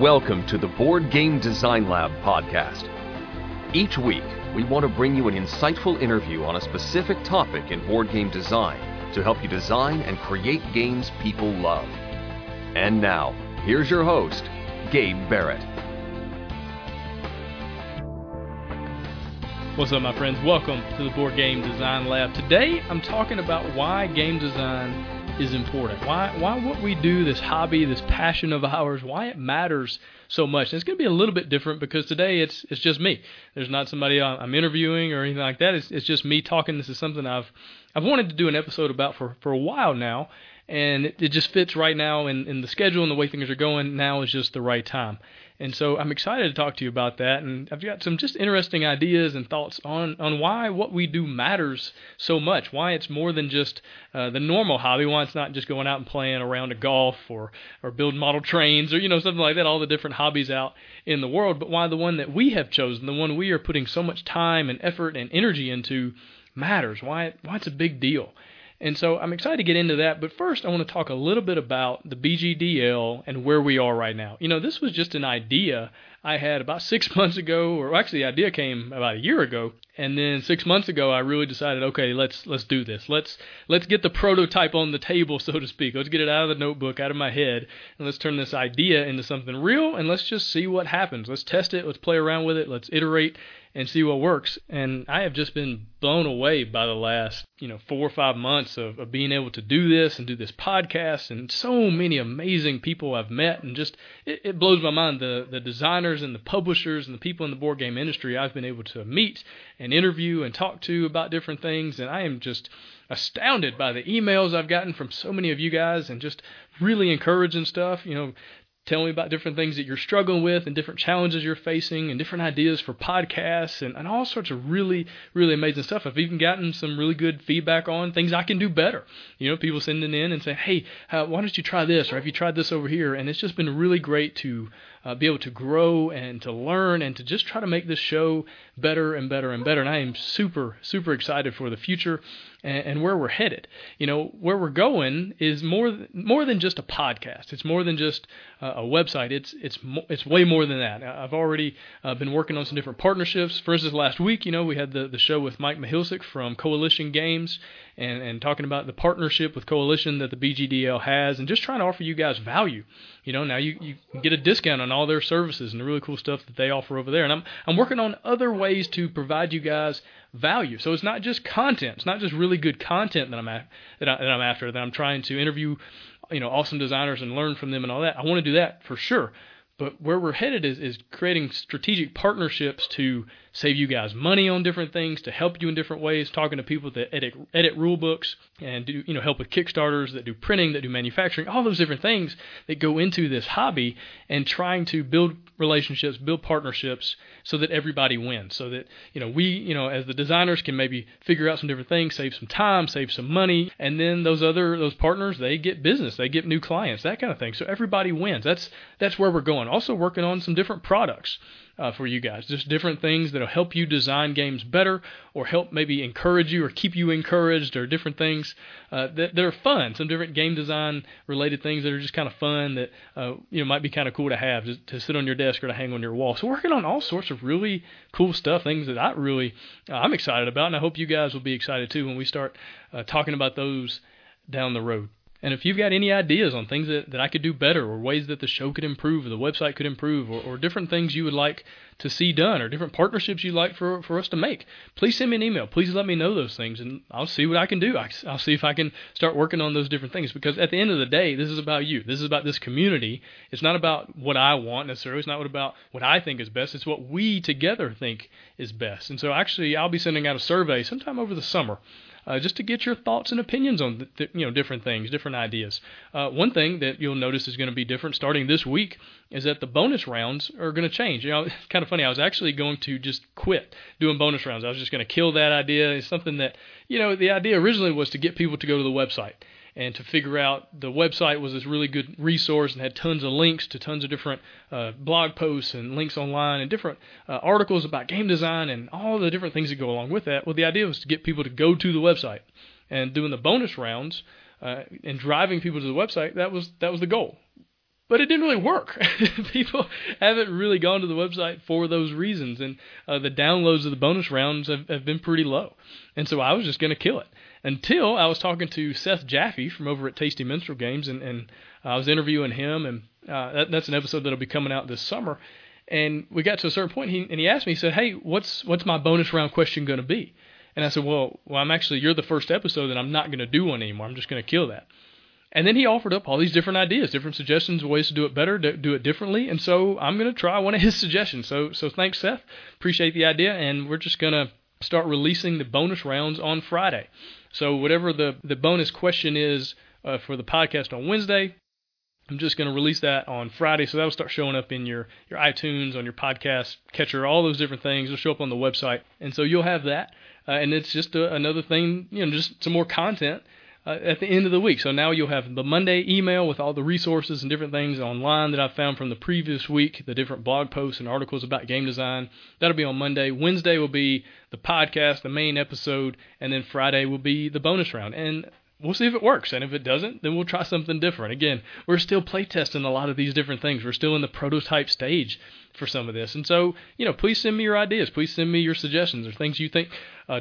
Welcome to the Board Game Design Lab podcast. Each week, we want to bring you an insightful interview on a specific topic in board game design to help you design and create games people love. And now, here's your host, Gabe Barrett. What's up, my friends? Welcome to the Board Game Design Lab. Today, I'm talking about why game design is important. Why what we do, this hobby, this passion of ours, why it matters so much. And it's going to be a little bit different because today it's just me. There's not somebody I'm interviewing or anything like that. It's just me talking. This is something I've wanted to do an episode about for a while now, and it just fits right now in the schedule and the way things are going. Now is just the right time. And so I'm excited to talk to you about that. And I've got some just interesting ideas and thoughts on why what we do matters so much, why it's more than just the normal hobby, why it's not just going out and playing a round of golf or build model trains or, you know, something like that, all the different hobbies out in the world, but why the one that we have chosen, the one we are putting so much time and effort and energy into matters, why it's a big deal. And so I'm excited to get into that, but first I want to talk a little bit about the BGDL and where we are right now. You know, this was just an idea I had about 6 months ago, or actually the idea came about a year ago, and then 6 months ago I really decided, okay, let's do this. Let's get the prototype on the table, so to speak. Let's get it out of the notebook, out of my head, and let's turn this idea into something real, and let's just see what happens. Let's test it, let's play around with it, let's iterate and see what works. And I have just been blown away by the last, 4 or 5 months of being able to do this and do this podcast, and so many amazing people I've met, and just it blows my mind, the designers and the publishers and the people in the board game industry I've been able to meet and interview and talk to about different things. And I am just astounded by the emails I've gotten from so many of you guys, and just really encouraging stuff, Tell me about different things that you're struggling with and different challenges you're facing and different ideas for podcasts and all sorts of really, really amazing stuff. I've even gotten some really good feedback on things I can do better. People sending in and saying, hey, why don't you try this? Or have you tried this over here? And it's just been really great to be able to grow and to learn and to just try to make this show better and better and better. And I am super, super excited for the future and where we're headed. Where we're going is more than just a podcast. It's more than just a website. It's way more than that. I've already been working on some different partnerships. For instance, last week, we had the show with Mike Mahilsek from Coalition Games and talking about the partnership with Coalition that the BGDL has, and just trying to offer you guys value. Now you get a discount on all their services and the really cool stuff that they offer over there. And I'm working on other ways to provide you guys value. So it's not just content. It's not just really good content that I'm after, that I'm trying to interview, awesome designers and learn from them and all that. I want to do that for sure. But where we're headed is creating strategic partnerships to save you guys money on different things, to help you in different ways, talking to people that edit rule books and do, help with Kickstarters, that do printing, that do manufacturing, all those different things that go into this hobby, and trying to build relationships, build partnerships so that everybody wins, so that, we, as the designers can maybe figure out some different things, save some time, save some money, and then those partners, they get business, they get new clients, that kind of thing. So everybody wins. That's where we're going. Also working on some different products for you guys, just different things that'll help you design games better, or help maybe encourage you or keep you encouraged, or different things that are fun, some different game design related things that are just kind of fun that might be kind of cool to have, just to sit on your desk or to hang on your wall. So working on all sorts of really cool stuff, things that I'm excited about, and I hope you guys will be excited too when we start talking about those down the road. And if you've got any ideas on things that I could do better, or ways that the show could improve, or the website could improve, or different things you would like to see done, or different partnerships you'd like for us to make, please send me an email. Please let me know those things, and I'll see what I can do. I'll see if I can start working on those different things, because at the end of the day, this is about you. This is about this community. It's not about what I want necessarily. It's not about what I think is best. It's what we together think is best. And so actually, I'll be sending out a survey sometime over the summer, just to get your thoughts and opinions on different things, different ideas. One thing that you'll notice is going to be different starting this week is that the bonus rounds are going to change. It's kind of funny. I was actually going to just quit doing bonus rounds. I was just going to kill that idea. It's something that, the idea originally was to get people to go to the website, and to figure out the website was this really good resource and had tons of links to tons of different blog posts and links online and different articles about game design and all the different things that go along with that. Well, the idea was to get people to go to the website, and doing the bonus rounds and driving people to the website, that was the goal. But it didn't really work. People haven't really gone to the website for those reasons. And the downloads of the bonus rounds have been pretty low. And so I was just going to kill it. Until I was talking to Seth Jaffe from over at Tasty Minstrel Games. And I was interviewing him. And that's an episode that will be coming out this summer. And we got to a certain point. And he asked me, he said, hey, what's my bonus round question going to be? And I said, well, I'm actually, you're the first episode that I'm not going to do one anymore. I'm just going to kill that. And then he offered up all these different ideas, different suggestions, ways to do it better, do it differently. And so I'm going to try one of his suggestions. So thanks, Seth. Appreciate the idea. And we're just going to start releasing the bonus rounds on Friday. So whatever the bonus question is for the podcast on Wednesday, I'm just going to release that on Friday. So that'll start showing up in your iTunes, on your podcast catcher, all those different things. It'll show up on the website. And so you'll have that. And it's just another thing, you know, just some more content at the end of the week. So now you'll have the Monday email with all the resources and different things online that I've found from the previous week, the different blog posts and articles about game design. That'll be on Monday. Wednesday will be the podcast, the main episode, and then Friday will be the bonus round. And we'll see if it works. And if it doesn't, then we'll try something different. Again, we're still playtesting a lot of these different things. We're still in the prototype stage for some of this. And so, you know, please send me your ideas. Please send me your suggestions or things you think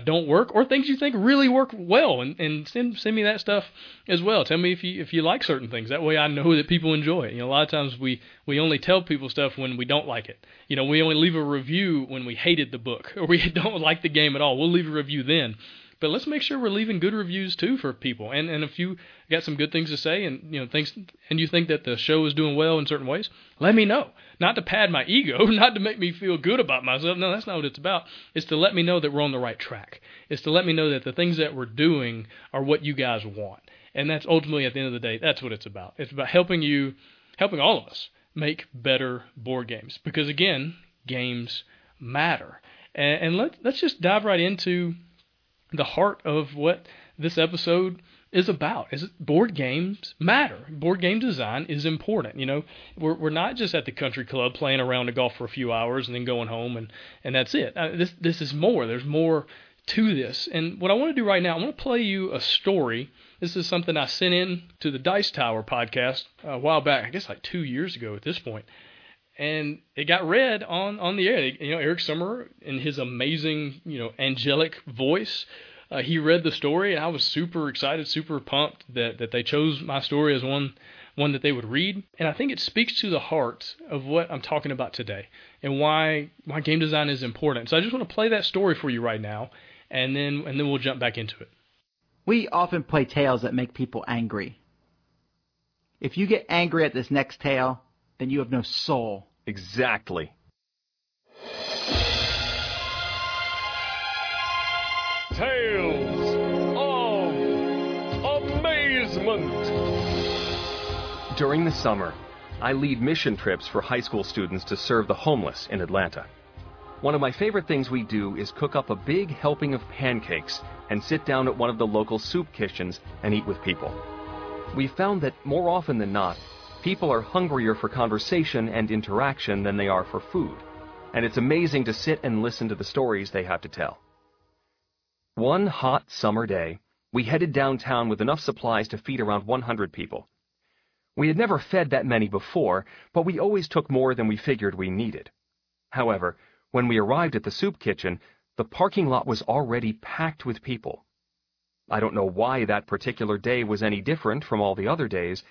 don't work or things you think really work well. And send me that stuff as well. Tell me if you like certain things. That way I know that people enjoy it. You know, a lot of times we only tell people stuff when we don't like it. You know, we only leave a review when we hated the book or we don't like the game at all. We'll leave a review then. But let's make sure we're leaving good reviews too for people. And if you got some good things to say and you know things and you think that the show is doing well in certain ways, let me know. Not to pad my ego, not to make me feel good about myself. No, that's not what it's about. It's to let me know that we're on the right track. It's to let me know that the things that we're doing are what you guys want. And that's ultimately at the end of the day, that's what it's about. It's about helping all of us make better board games. Because again, games matter. And let's just dive right into the heart of what this episode is about. Is board games matter. Board game design is important. You know, we're not just at the country club playing around the golf for a few hours and then going home and that's it. This is more. There's more to this. And what I want to do right now, I want to play you a story. This is something I sent in to the Dice Tower podcast a while back, I guess like 2 years ago at this point. And it got read on the air. You know, Eric Summer, in his amazing, you know, angelic voice, he read the story, and I was super excited, super pumped that they chose my story as one that they would read. And I think it speaks to the heart of what I'm talking about today and why game design is important. So I just want to play that story for you right now, and then we'll jump back into it. We often play tales that make people angry. If you get angry at this next tale, then you have no soul. Exactly. Tales of Amazement. During the summer, I lead mission trips for high school students to serve the homeless in Atlanta. One of my favorite things we do is cook up a big helping of pancakes and sit down at one of the local soup kitchens and eat with people. We found that more often than not, people are hungrier for conversation and interaction than they are for food, and it's amazing to sit and listen to the stories they have to tell. One hot summer day, we headed downtown with enough supplies to feed around 100 people. We had never fed that many before, but we always took more than we figured we needed. However, when we arrived at the soup kitchen, the parking lot was already packed with people. I don't know why that particular day was any different from all the other days,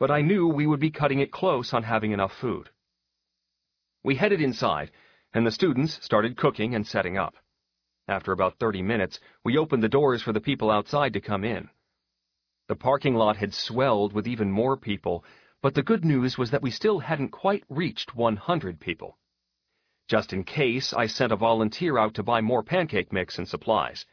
but I knew we would be cutting it close on having enough food. We headed inside, and the students started cooking and setting up. After about 30 minutes, we opened the doors for the people outside to come in. The parking lot had swelled with even more people, but the good news was that we still hadn't quite reached 100 people. Just in case, I sent a volunteer out to buy more pancake mix and supplies.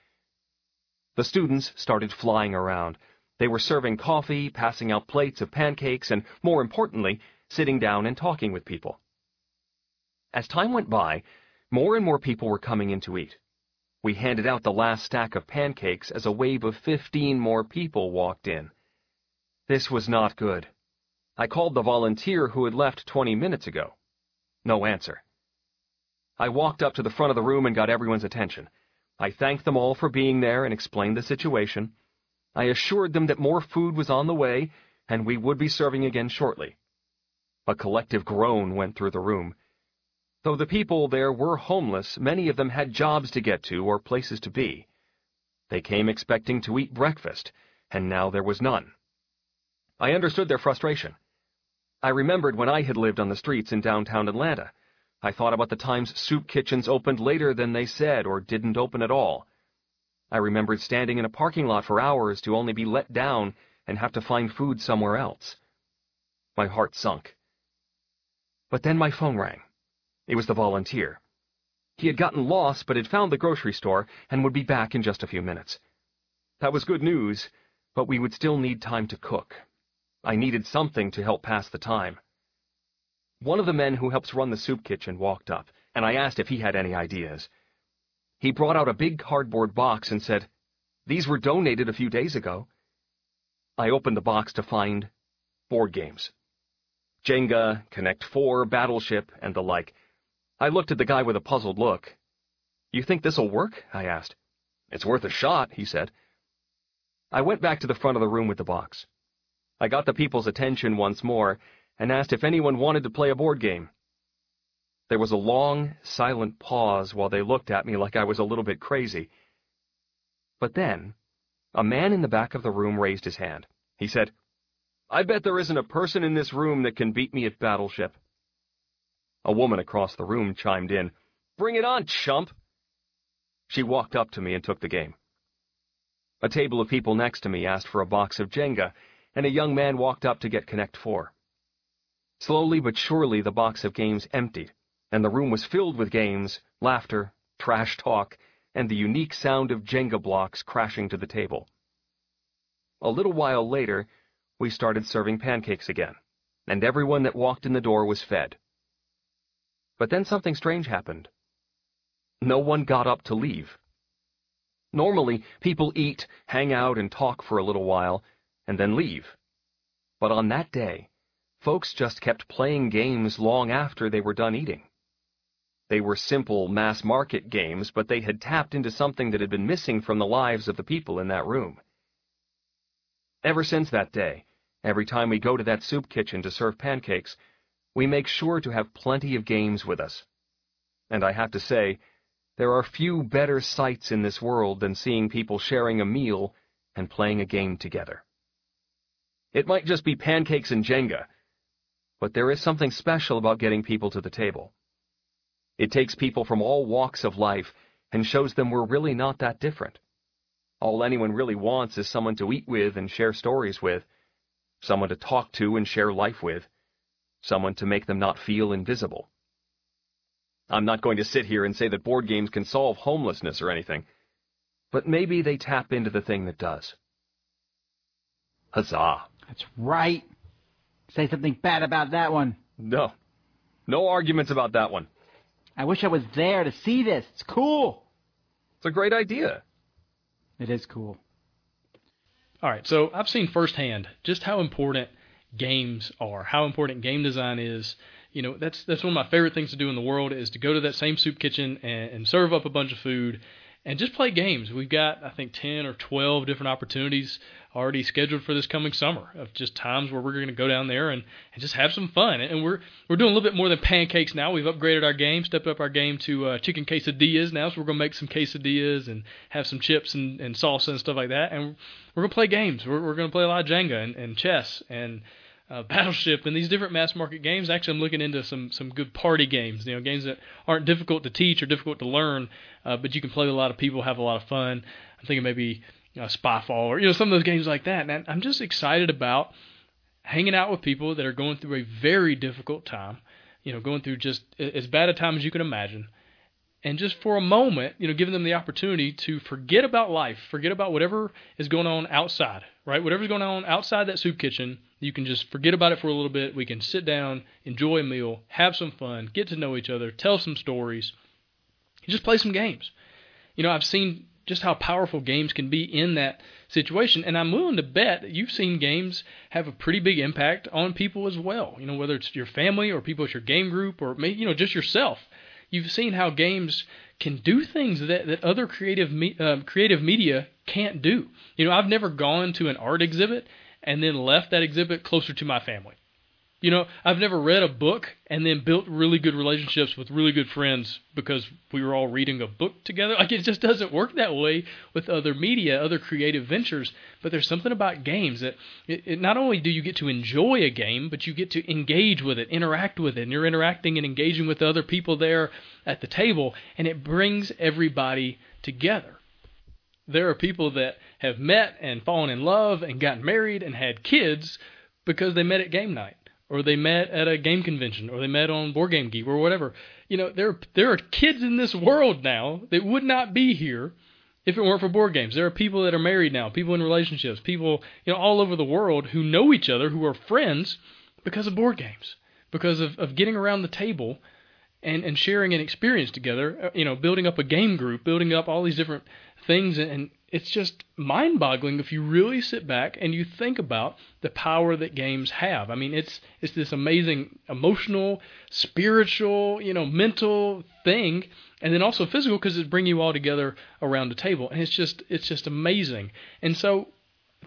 The students started flying around. They were serving coffee, passing out plates of pancakes, and, more importantly, sitting down and talking with people. As time went by, more and more people were coming in to eat. We handed out the last stack of pancakes as a wave of 15 more people walked in. This was not good. I called the volunteer who had left 20 minutes ago. No answer. I walked up to the front of the room and got everyone's attention. I thanked them all for being there and explained the situation. I assured them that more food was on the way, and we would be serving again shortly. A collective groan went through the room. Though the people there were homeless, many of them had jobs to get to or places to be. They came expecting to eat breakfast, and now there was none. I understood their frustration. I remembered when I had lived on the streets in downtown Atlanta. I thought about the times soup kitchens opened later than they said or didn't open at all. I remembered standing in a parking lot for hours to only be let down and have to find food somewhere else. My heart sunk. But then my phone rang. It was the volunteer. He had gotten lost but had found the grocery store and would be back in just a few minutes. That was good news, but we would still need time to cook. I needed something to help pass the time. One of the men who helps run the soup kitchen walked up, and I asked if he had any ideas. He brought out a big cardboard box and said, "These were donated a few days ago." I opened the box to find board games. Jenga, Connect 4, Battleship, and the like. I looked at the guy with a puzzled look. "You think this'll work?" I asked. "It's worth a shot," he said. I went back to the front of the room with the box. I got the people's attention once more and asked if anyone wanted to play a board game. There was a long, silent pause while they looked at me like I was a little bit crazy. But then, a man in the back of the room raised his hand. He said, "I bet there isn't a person in this room that can beat me at Battleship." A woman across the room chimed in. "Bring it on, chump!" She walked up to me and took the game. A table of people next to me asked for a box of Jenga, and a young man walked up to get Connect 4. Slowly but surely the box of games emptied, and the room was filled with games, laughter, trash talk, and the unique sound of Jenga blocks crashing to the table. A little while later, we started serving pancakes again, and everyone that walked in the door was fed. But then something strange happened. No one got up to leave. Normally, people eat, hang out, and talk for a little while, and then leave. But on that day, folks just kept playing games long after they were done eating. They were simple, mass-market games, but they had tapped into something that had been missing from the lives of the people in that room. Ever since that day, every time we go to that soup kitchen to serve pancakes, we make sure to have plenty of games with us. And I have to say, there are few better sights in this world than seeing people sharing a meal and playing a game together. It might just be pancakes and Jenga, but there is something special about getting people to the table. It takes people from all walks of life and shows them we're really not that different. All anyone really wants is someone to eat with and share stories with, someone to talk to and share life with, someone to make them not feel invisible. I'm not going to sit here and say that board games can solve homelessness or anything, but maybe they tap into the thing that does. Huzzah. That's right. Say something bad about that one. No. No arguments about that one. I wish I was there to see this. It's cool. It's a great idea. It is cool. All right, so I've seen firsthand just how important games are, how important game design is. You know, that's one of my favorite things to do in the world, is to go to that same soup kitchen and serve up a bunch of food and just play games. We've got, I think, 10 or 12 different opportunities already scheduled for this coming summer of just times where we're going to go down there and just have some fun. And we're doing a little bit more than pancakes now. We've upgraded our game, stepped up our game to chicken quesadillas now. So we're going to make some quesadillas and have some chips and salsa and stuff like that. And we're going to play games. We're going to play a lot of Jenga and chess and Battleship and these different mass market games. Actually, I'm looking into some good party games, you know, games that aren't difficult to teach or difficult to learn, but you can play with a lot of people, have a lot of fun. I'm thinking maybe Spyfall or, you know, some of those games like that. And I'm just excited about hanging out with people that are going through a very difficult time, you know, going through just as bad a time as you can imagine. And just for a moment, you know, giving them the opportunity to forget about life, forget about whatever is going on outside, right? Whatever's going on outside that soup kitchen, you can just forget about it for a little bit. We can sit down, enjoy a meal, have some fun, get to know each other, tell some stories, and just play some games. You know, I've seen just how powerful games can be in that situation. And I'm willing to bet that you've seen games have a pretty big impact on people as well. You know, whether it's your family or people at your game group or maybe, you know, just yourself. You've seen how games can do things that other creative media can't do. You know, I've never gone to an art exhibit and then left that exhibit closer to my family. You know, I've never read a book and then built really good relationships with really good friends because we were all reading a book together. Like, it just doesn't work that way with other media, other creative ventures. But there's something about games that it not only do you get to enjoy a game, but you get to engage with it, interact with it, and you're interacting and engaging with other people there at the table, and it brings everybody together. There are people that have met and fallen in love and gotten married and had kids because they met at game night, or they met at a game convention, or they met on Board Game Geek, or whatever. You know, there are kids in this world now that would not be here if it weren't for board games. There are people that are married now, people in relationships, people, you know, all over the world who know each other, who are friends because of board games, because of getting around the table and sharing an experience together, you know, building up a game group, building up all these different things, and it's just mind-boggling if you really sit back and you think about the power that games have. I mean, it's this amazing emotional, spiritual, you know, mental thing, and then also physical, because it's bringing you all together around the table, and it's just amazing. And so,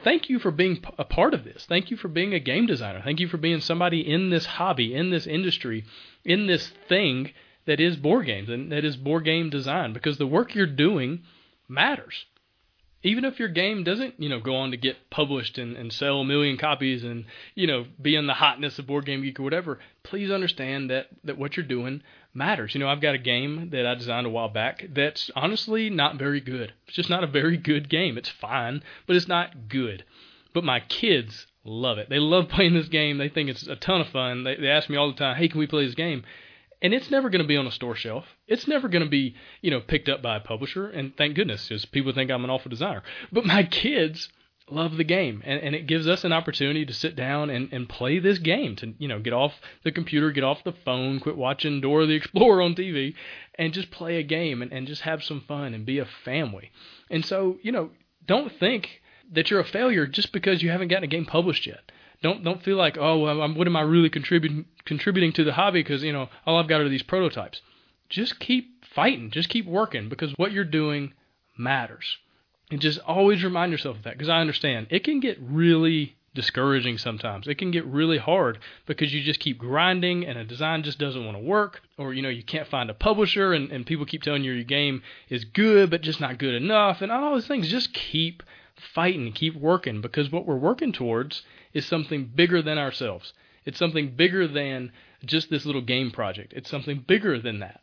thank you for being a part of this. Thank you for being a game designer. Thank you for being somebody in this hobby, in this industry, in this thing that is board games and that is board game design, because the work you're doing matters. Even if your game doesn't, you know, go on to get published and sell a million copies and, you know, be in the hotness of Board Game Geek or whatever, please understand that what you're doing matters. You know, I've got a game that I designed a while back that's honestly not very good. It's just not a very good game. It's fine, but it's not good. But my kids love it. They love playing this game. They think it's a ton of fun. They ask me all the time, hey, can we play this game? And it's never going to be on a store shelf. It's never going to be, you know, picked up by a publisher. And thank goodness, because people think I'm an awful designer. But my kids love the game. And it gives us an opportunity to sit down and play this game, to, you know, get off the computer, get off the phone, quit watching Dora the Explorer on TV, and just play a game and just have some fun and be a family. And so, you know, don't think that you're a failure just because you haven't gotten a game published yet. Don't feel like, oh, well, what am I really contributing to the hobby, because, you know, all I've got are these prototypes. Just keep fighting. Just keep working, because what you're doing matters. And just always remind yourself of that, because I understand it can get really discouraging sometimes. It can get really hard because you just keep grinding and a design just doesn't want to work, or, you know, you can't find a publisher and people keep telling you your game is good but just not good enough and all those things. Just keep fighting, keep working, because what we're working towards is something bigger than ourselves. It's something bigger than just this little game project. It's something bigger than that,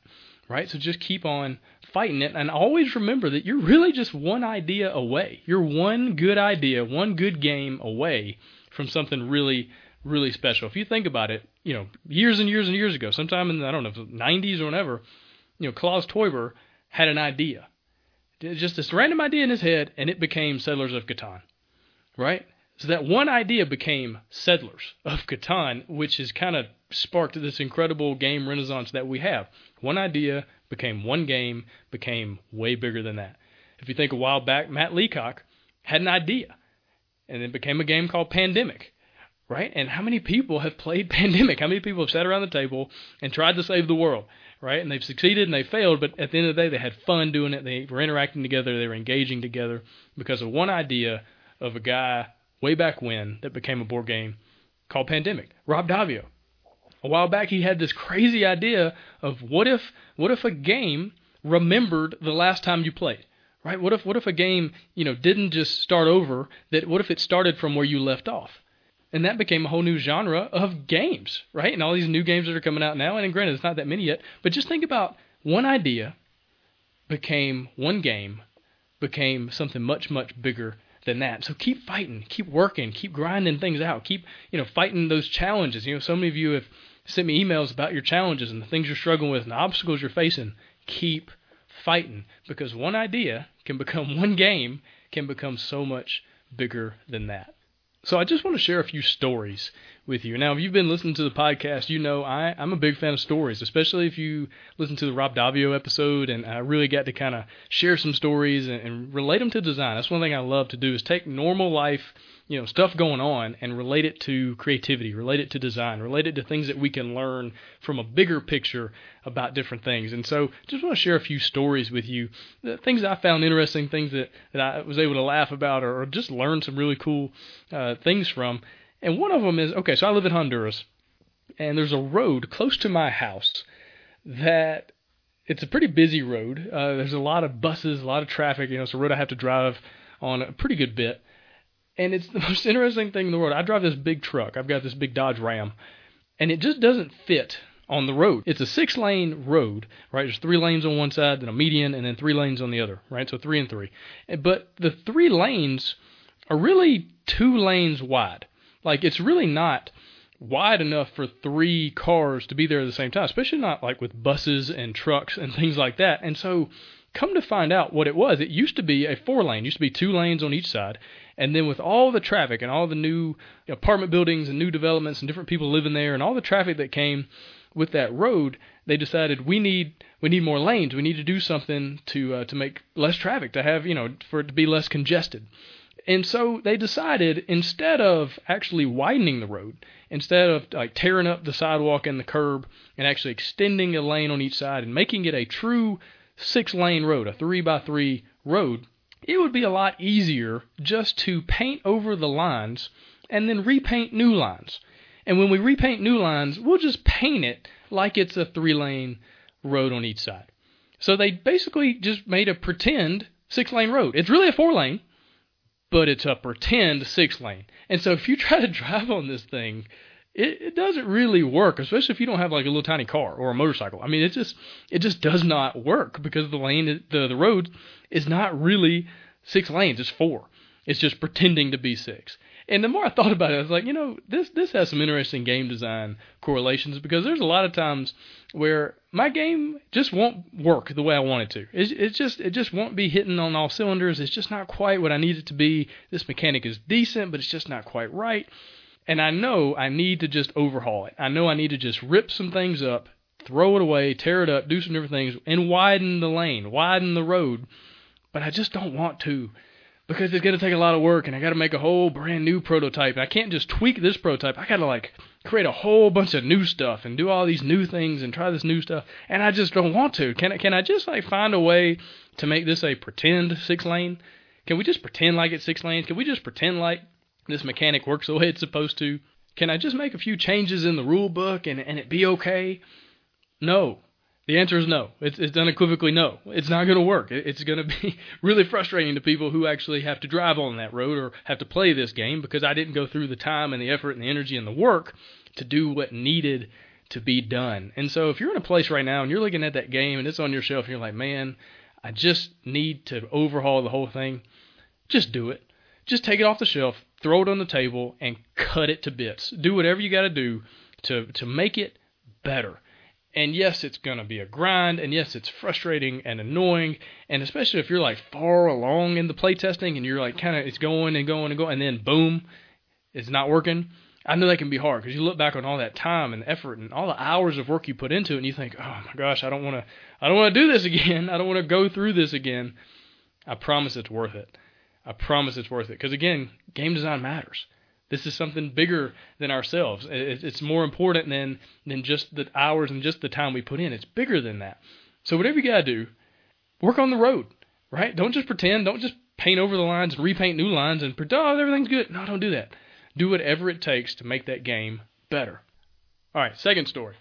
right? So just keep on fighting it, and always remember that you're really just one idea away. You're one good idea, one good game away from something really, really special. If you think about it, you know, years and years and years ago, sometime in, I don't know, the 90s or whenever, you know, Klaus Teuber had an idea. Just this random idea in his head, and it became Settlers of Catan, right? So that one idea became Settlers of Catan, which has kind of sparked this incredible game renaissance that we have. One idea became one game, became way bigger than that. If you think a while back, Matt Leacock had an idea, and then became a game called Pandemic, right? And how many people have played Pandemic? How many people have sat around the table and tried to save the world? Right? And they've succeeded and they failed, but at the end of the day, they had fun doing it. They were interacting together. They were engaging together because of one idea of a guy way back when that became a board game called Pandemic. Rob Daviau, a while back, he had this crazy idea of what if a game remembered the last time you played, right? What if a game, you know, didn't just start over, that what if it started from where you left off? And that became a whole new genre of games, right? And all these new games that are coming out now, and granted, it's not that many yet, but just think about one idea became one game, became something much, much bigger than that. So keep fighting, keep working, keep grinding things out, keep, you know, fighting those challenges. You know, so many of you have sent me emails about your challenges and the things you're struggling with and the obstacles you're facing. Keep fighting, because one idea can become one game, can become so much bigger than that. So I just want to share a few stories with you. Now, if you've been listening to the podcast, you know I'm a big fan of stories, especially if you listen to the Rob Daviau episode, and I really got to kind of share some stories and relate them to design. That's one thing I love to do, is take normal life, you know, stuff going on and relate it to creativity, relate it to design, relate it to things that we can learn from a bigger picture about different things. And so just want to share a few stories with you, things that I found interesting, things that I was able to laugh about or just learn some really cool things from. And one of them is, okay, so I live in Honduras, and there's a road close to my house that it's a pretty busy road. There's a lot of buses, a lot of traffic. You know, it's a road I have to drive on a pretty good bit. And it's the most interesting thing in the world. I drive this big truck. I've got this big Dodge Ram, and it just doesn't fit on the road. It's a 6-lane road, right? There's 3 lanes on one side, then a median, and then 3 lanes on the other, right? So 3 and 3. But the 3 lanes are really 2 lanes wide. Like, it's really not wide enough for 3 cars to be there at the same time, especially not like with buses and trucks and things like that. And so come to find out what it was, it used to be a 4-lane, used to be 2 lanes on each side. And then with all the traffic and all the new apartment buildings and new developments and different people living there and all the traffic that came with that road, they decided we need more lanes. We need to do something to make less traffic, to have, for it to be less congested. And so they decided, instead of actually widening the road, instead of like tearing up the sidewalk and the curb and actually extending a lane on each side and making it a true 6-lane road, a 3x3 road, it would be a lot easier just to paint over the lines and then repaint new lines. And when we repaint new lines, we'll just paint it like it's a 3-lane road on each side. So they basically just made a pretend 6-lane road. It's really a 4-lane, but it's a pretend 6-lane. And so if you try to drive on this thing, it doesn't really work, especially if you don't have like a little tiny car or a motorcycle. I mean, it just does not work because the road is not really 6 lanes. It's 4. It's just pretending to be 6. And the more I thought about it, I was like, this has some interesting game design correlations, because there's a lot of times where my game just won't work the way I want it to. It just won't be hitting on all cylinders. It's just not quite what I need it to be. This mechanic is decent, but it's just not quite right. And I know I need to just overhaul it. I know I need to just rip some things up, throw it away, tear it up, do some different things, and widen the lane, widen the road. But I just don't want to, because it's going to take a lot of work, and I got to make a whole brand new prototype. I can't just tweak this prototype. I got to create a whole bunch of new stuff and do all these new things and try this new stuff. And I just don't want to. Can I just find a way to make this a pretend 6-lane? Can we just pretend like it's 6 lanes? Can we just pretend like this mechanic works the way it's supposed to? Can I just make a few changes in the rule book and it be okay? No. The answer is no. It's unequivocally no. It's not going to work. It's going to be really frustrating to people who actually have to drive on that road or have to play this game, because I didn't go through the time and the effort and the energy and the work to do what needed to be done. And so if you're in a place right now and you're looking at that game and it's on your shelf and you're like, man, I just need to overhaul the whole thing, just do it. Just take it off the shelf, throw it on the table, and cut it to bits. Do whatever you got to do to make it better. And yes, it's going to be a grind, and yes, it's frustrating and annoying, and especially if you're far along in the playtesting and you're it's going and going and going, and then boom, it's not working. I know that can be hard, because you look back on all that time and effort and all the hours of work you put into it, and you think, oh my gosh, I don't want to do this again. I don't want to go through this again. I promise it's worth it. I promise it's worth it, because again, game design matters. This is something bigger than ourselves. It's more important than just the hours and just the time we put in. It's bigger than that. So whatever you got to do, work on the road, right? Don't just pretend. Don't just paint over the lines and repaint new lines and pretend, oh, everything's good. No, don't do that. Do whatever it takes to make that game better. All right, second story.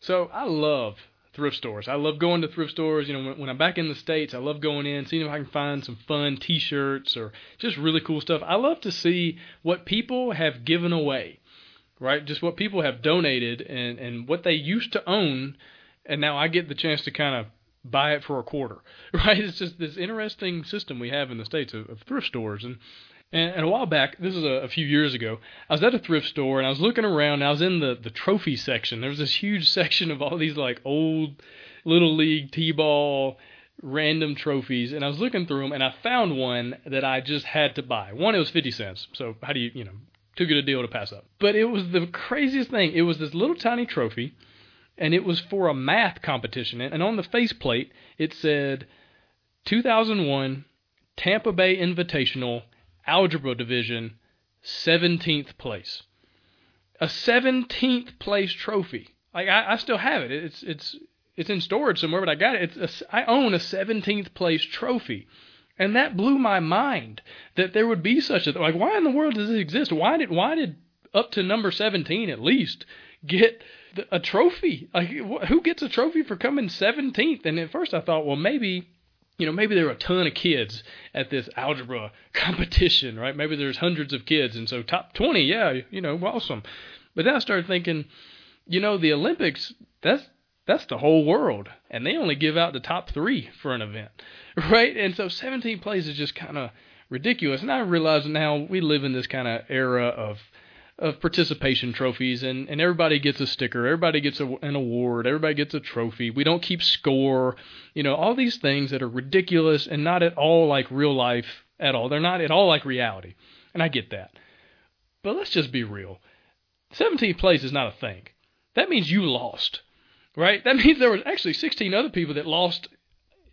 So I love thrift stores. I love going to thrift stores. When I'm back in the States, I love going in, seeing if I can find some fun t-shirts or just really cool stuff. I love to see what people have given away, right? Just what people have donated and what they used to own. And now I get the chance to kind of buy it for a quarter, right? It's just this interesting system we have in the States of thrift stores. And a while back, this is a few years ago, I was at a thrift store, and I was looking around, and I was in the trophy section. There was this huge section of all these old Little League T-ball random trophies, and I was looking through them, and I found one that I just had to buy. One, it was 50 cents, so how do you, too good a deal to pass up. But it was the craziest thing. It was this little tiny trophy, and it was for a math competition. And on the faceplate, it said 2001 Tampa Bay Invitational Algebra Division, 17th place. A 17th place trophy. I still have it. It's in storage somewhere, but I got it. I own a 17th place trophy. And that blew my mind, that there would be such a thing. Why in the world does this exist? Why did up to number 17 at least get a trophy. Like, who gets a trophy for coming 17th? And at first I thought, well, maybe, you know, maybe there were a ton of kids at this algebra competition, right? Maybe there's hundreds of kids, and so top 20, yeah, you know, awesome. But then I started thinking, you know, the Olympics, that's the whole world, and they only give out the top 3 for an event, right? And so 17 plays is just kind of ridiculous. And I realize now we live in this kind of era of participation trophies, and everybody gets a sticker, everybody gets an award, everybody gets a trophy. We don't keep score, you know, all these things that are ridiculous and not at all like real life at all. They're not at all like reality, and I get that. But let's just be real. 17th place is not a thing. That means you lost, right? That means there were actually 16 other people that lost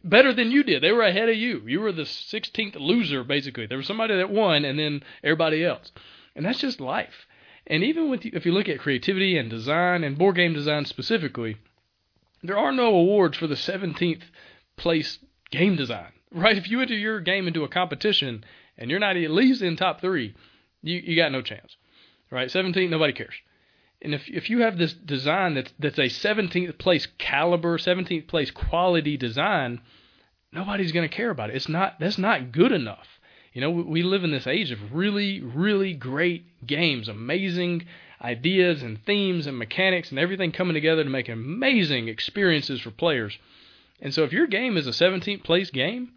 better than you did. They were ahead of you. You were the 16th loser, basically. There was somebody that won and then everybody else. And that's just life. And even with if you look at creativity and design and board game design specifically, there are no awards for the 17th place game design, right? If you enter your game into a competition and you're not at least in top 3, you got no chance, right? 17th, nobody cares. And if you have this design that's a 17th place caliber, 17th place quality design, nobody's going to care about it. That's not good enough. You know, we live in this age of really, really great games, amazing ideas and themes and mechanics and everything coming together to make amazing experiences for players. And so if your game is a 17th place game,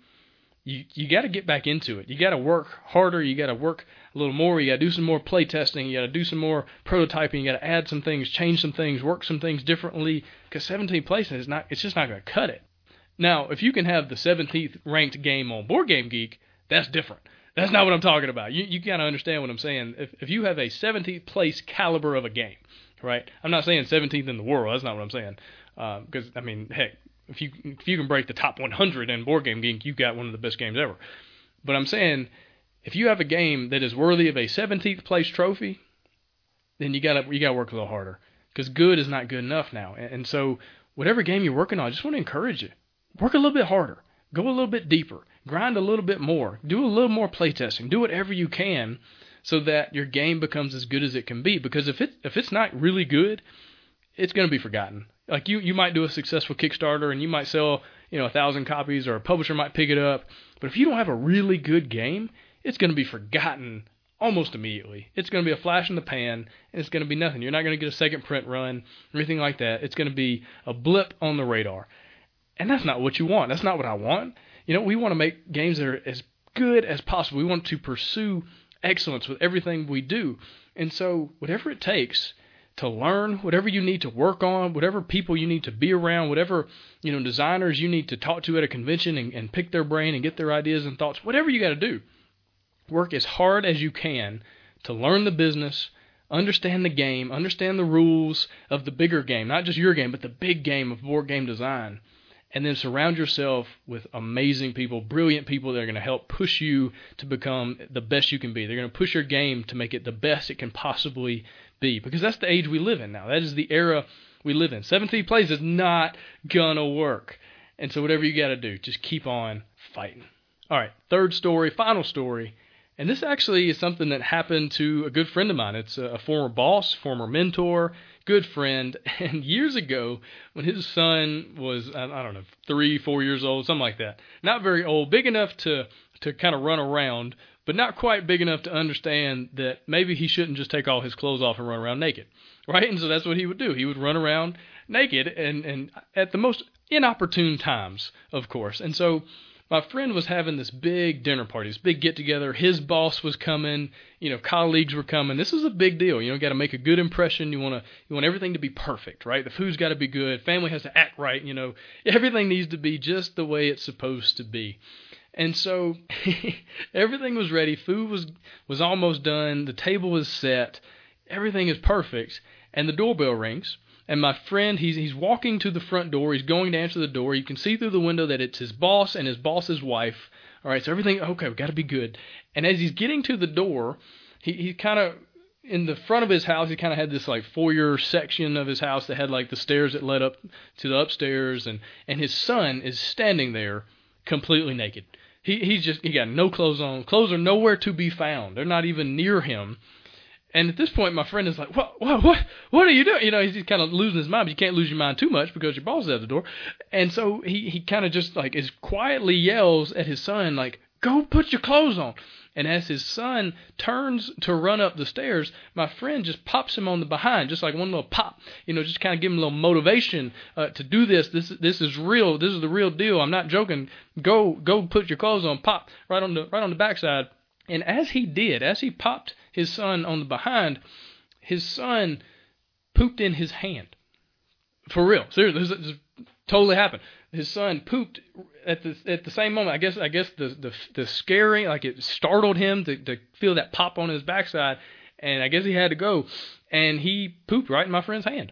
you got to get back into it. You got to work harder. You got to work a little more. You got to do some more play testing. You got to do some more prototyping. You got to add some things, change some things, work some things differently, because 17th place it's just not going to cut it. Now, if you can have the 17th ranked game on Board Game Geek, that's different. That's not what I'm talking about. You got to understand what I'm saying. If you have a 17th place caliber of a game, right? I'm not saying 17th in the world. That's not what I'm saying. Because, I mean, heck, if you can break the top 100 in Board Game Geek, you've got one of the best games ever. But I'm saying if you have a game that is worthy of a 17th place trophy, then you gotta work a little harder, because good is not good enough now. And so whatever game you're working on, I just want to encourage you. Work a little bit harder. Go a little bit deeper. Grind a little bit more. Do a little more playtesting. Do whatever you can so that your game becomes as good as it can be. Because if it's not really good, it's going to be forgotten. Like you might do a successful Kickstarter and you might sell, you know, 1,000 copies, or a publisher might pick it up. But if you don't have a really good game, it's going to be forgotten almost immediately. It's going to be a flash in the pan, and it's going to be nothing. You're not going to get a second print run or anything like that. It's going to be a blip on the radar. And that's not what you want. That's not what I want. You know, we want to make games that are as good as possible. We want to pursue excellence with everything we do. And so whatever it takes to learn, whatever you need to work on, whatever people you need to be around, whatever, you know, designers you need to talk to at a convention and pick their brain and get their ideas and thoughts, whatever you got to do, work as hard as you can to learn the business, understand the game, understand the rules of the bigger game, not just your game, but the big game of board game design. And then surround yourself with amazing people, brilliant people that are going to help push you to become the best you can be. They're going to push your game to make it the best it can possibly be, because that's the age we live in now. That is the era we live in. 17th place is not going to work. And so whatever you got to do, just keep on fighting. All right, third story, final story. And this actually is something that happened to a good friend of mine. It's a former boss, former mentor, good friend. And years ago, when his son was, I don't know, 3-4 years old, something like that. Not very old, big enough to kind of run around, but not quite big enough to understand that maybe he shouldn't just take all his clothes off and run around naked, right? And so that's what he would do. He would run around naked and at the most inopportune times, of course. And so my friend was having this big dinner party, this big get-together. His boss was coming, you know, colleagues were coming. This is a big deal. You know, got to make a good impression. You want everything to be perfect, right? The food's got to be good. Family has to act right, you know. Everything needs to be just the way it's supposed to be. And so everything was ready. Food was almost done. The table was set. Everything is perfect. And the doorbell rings. And my friend, he's walking to the front door. He's going to answer the door. You can see through the window that it's his boss and his boss's wife. All right, so everything, okay, we've got to be good. And as he's getting to the door, he kind of, in the front of his house, he kind of had this like foyer section of his house that had like the stairs that led up to the upstairs. And his son is standing there completely naked. He's just got no clothes on. Clothes are nowhere to be found. They're not even near him. And at this point, my friend is like, what are you doing? You know, he's kind of losing his mind, but you can't lose your mind too much because your boss is at the door. And so he kind of just like is quietly yells at his son, like, go put your clothes on. And as his son turns to run up the stairs, my friend just pops him on the behind, just like one little pop, you know, just kind of give him a little motivation to do this. This is real. This is the real deal. I'm not joking. Go put your clothes on. Pop right on the backside. And as he did, as he popped his son on the behind, his son pooped in his hand. For real. Seriously, this totally happened. His son pooped at the same moment. I guess the scary, like it startled him to feel that pop on his backside, and I guess he had to go, and he pooped right in my friend's hand.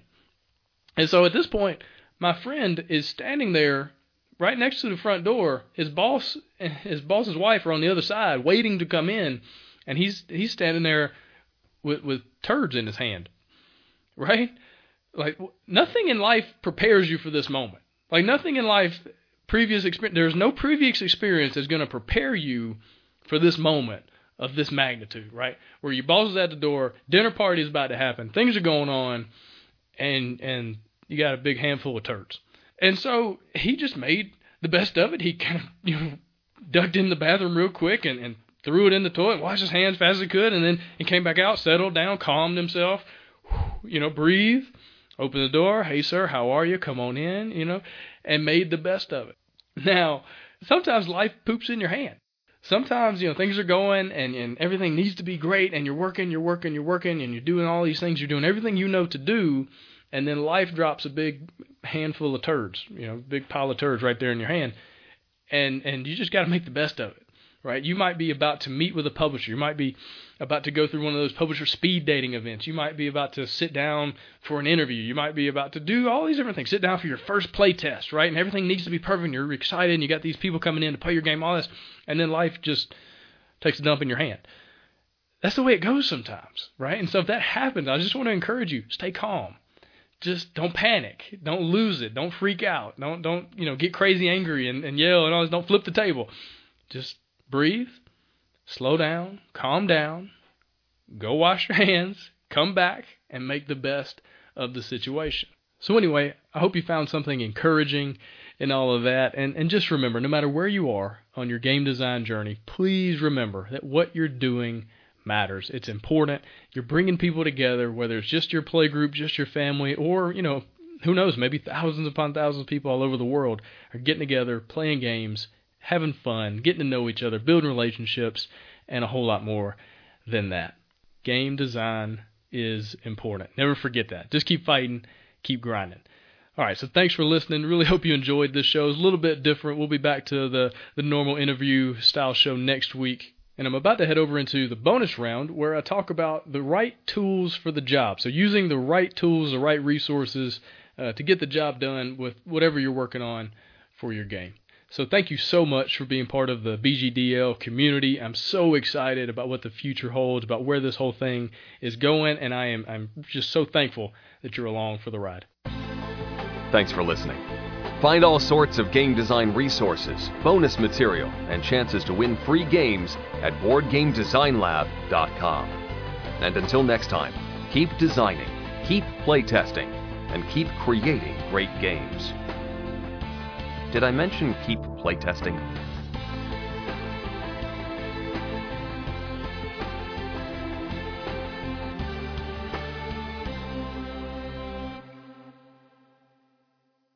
And so at this point, my friend is standing there right next to the front door. His boss's wife are on the other side waiting to come in, and he's standing there with turds in his hand, right? Like nothing in life prepares you for this moment. Like nothing in life, previous experience, there's no previous experience that's going to prepare you for this moment of this magnitude, right? Where your boss is at the door, dinner party is about to happen, things are going on, and you got a big handful of turds. And so he just made the best of it. He kind of, you know, ducked in the bathroom real quick and threw it in the toilet, washed his hands fast as he could, and then he came back out, settled down, calmed himself, you know, breathe. Open the door, hey sir, how are you? Come on in, you know, and made the best of it. Now, sometimes life poops in your hand. Sometimes, you know, things are going and everything needs to be great and you're working and you're doing all these things, you're doing everything you know to do, and then life drops a big handful of turds, you know, big pile of turds right there in your hand. And you just got to make the best of it. Right? You might be about to meet with a publisher. You might be about to go through one of those publisher speed dating events. You might be about to sit down for an interview. You might be about to do all these different things. Sit down for your first play test, right? And everything needs to be perfect. And you're excited and you got these people coming in to play your game, all this. And then life just takes a dump in your hand. That's the way it goes sometimes, right? And so if that happens, I just want to encourage you, stay calm. Just don't panic. Don't lose it. Don't freak out. Don't you know, get crazy angry and yell and all this. Don't flip the table. Just breathe, slow down, calm down, go wash your hands, come back, and make the best of the situation. So anyway, I hope you found something encouraging in all of that. And just remember, no matter where you are on your game design journey, please remember that what you're doing matters. It's important. You're bringing people together, whether it's just your play group, just your family, or, you know, who knows, maybe thousands upon thousands of people all over the world are getting together, playing games, having fun, getting to know each other, building relationships, and a whole lot more than that. Game design is important. Never forget that. Just keep fighting, keep grinding. All right, so thanks for listening. Really hope you enjoyed this show. It's a little bit different. We'll be back to the normal interview style show next week. And I'm about to head over into the bonus round where I talk about the right tools for the job. So using the right tools, the right resources to get the job done with whatever you're working on for your game. So thank you so much for being part of the BGDL community. I'm so excited about what the future holds, about where this whole thing is going, and I'm just so thankful that you're along for the ride. Thanks for listening. Find all sorts of game design resources, bonus material, and chances to win free games at BoardGameDesignLab.com. And until next time, keep designing, keep playtesting, and keep creating great games. Did I mention keep playtesting?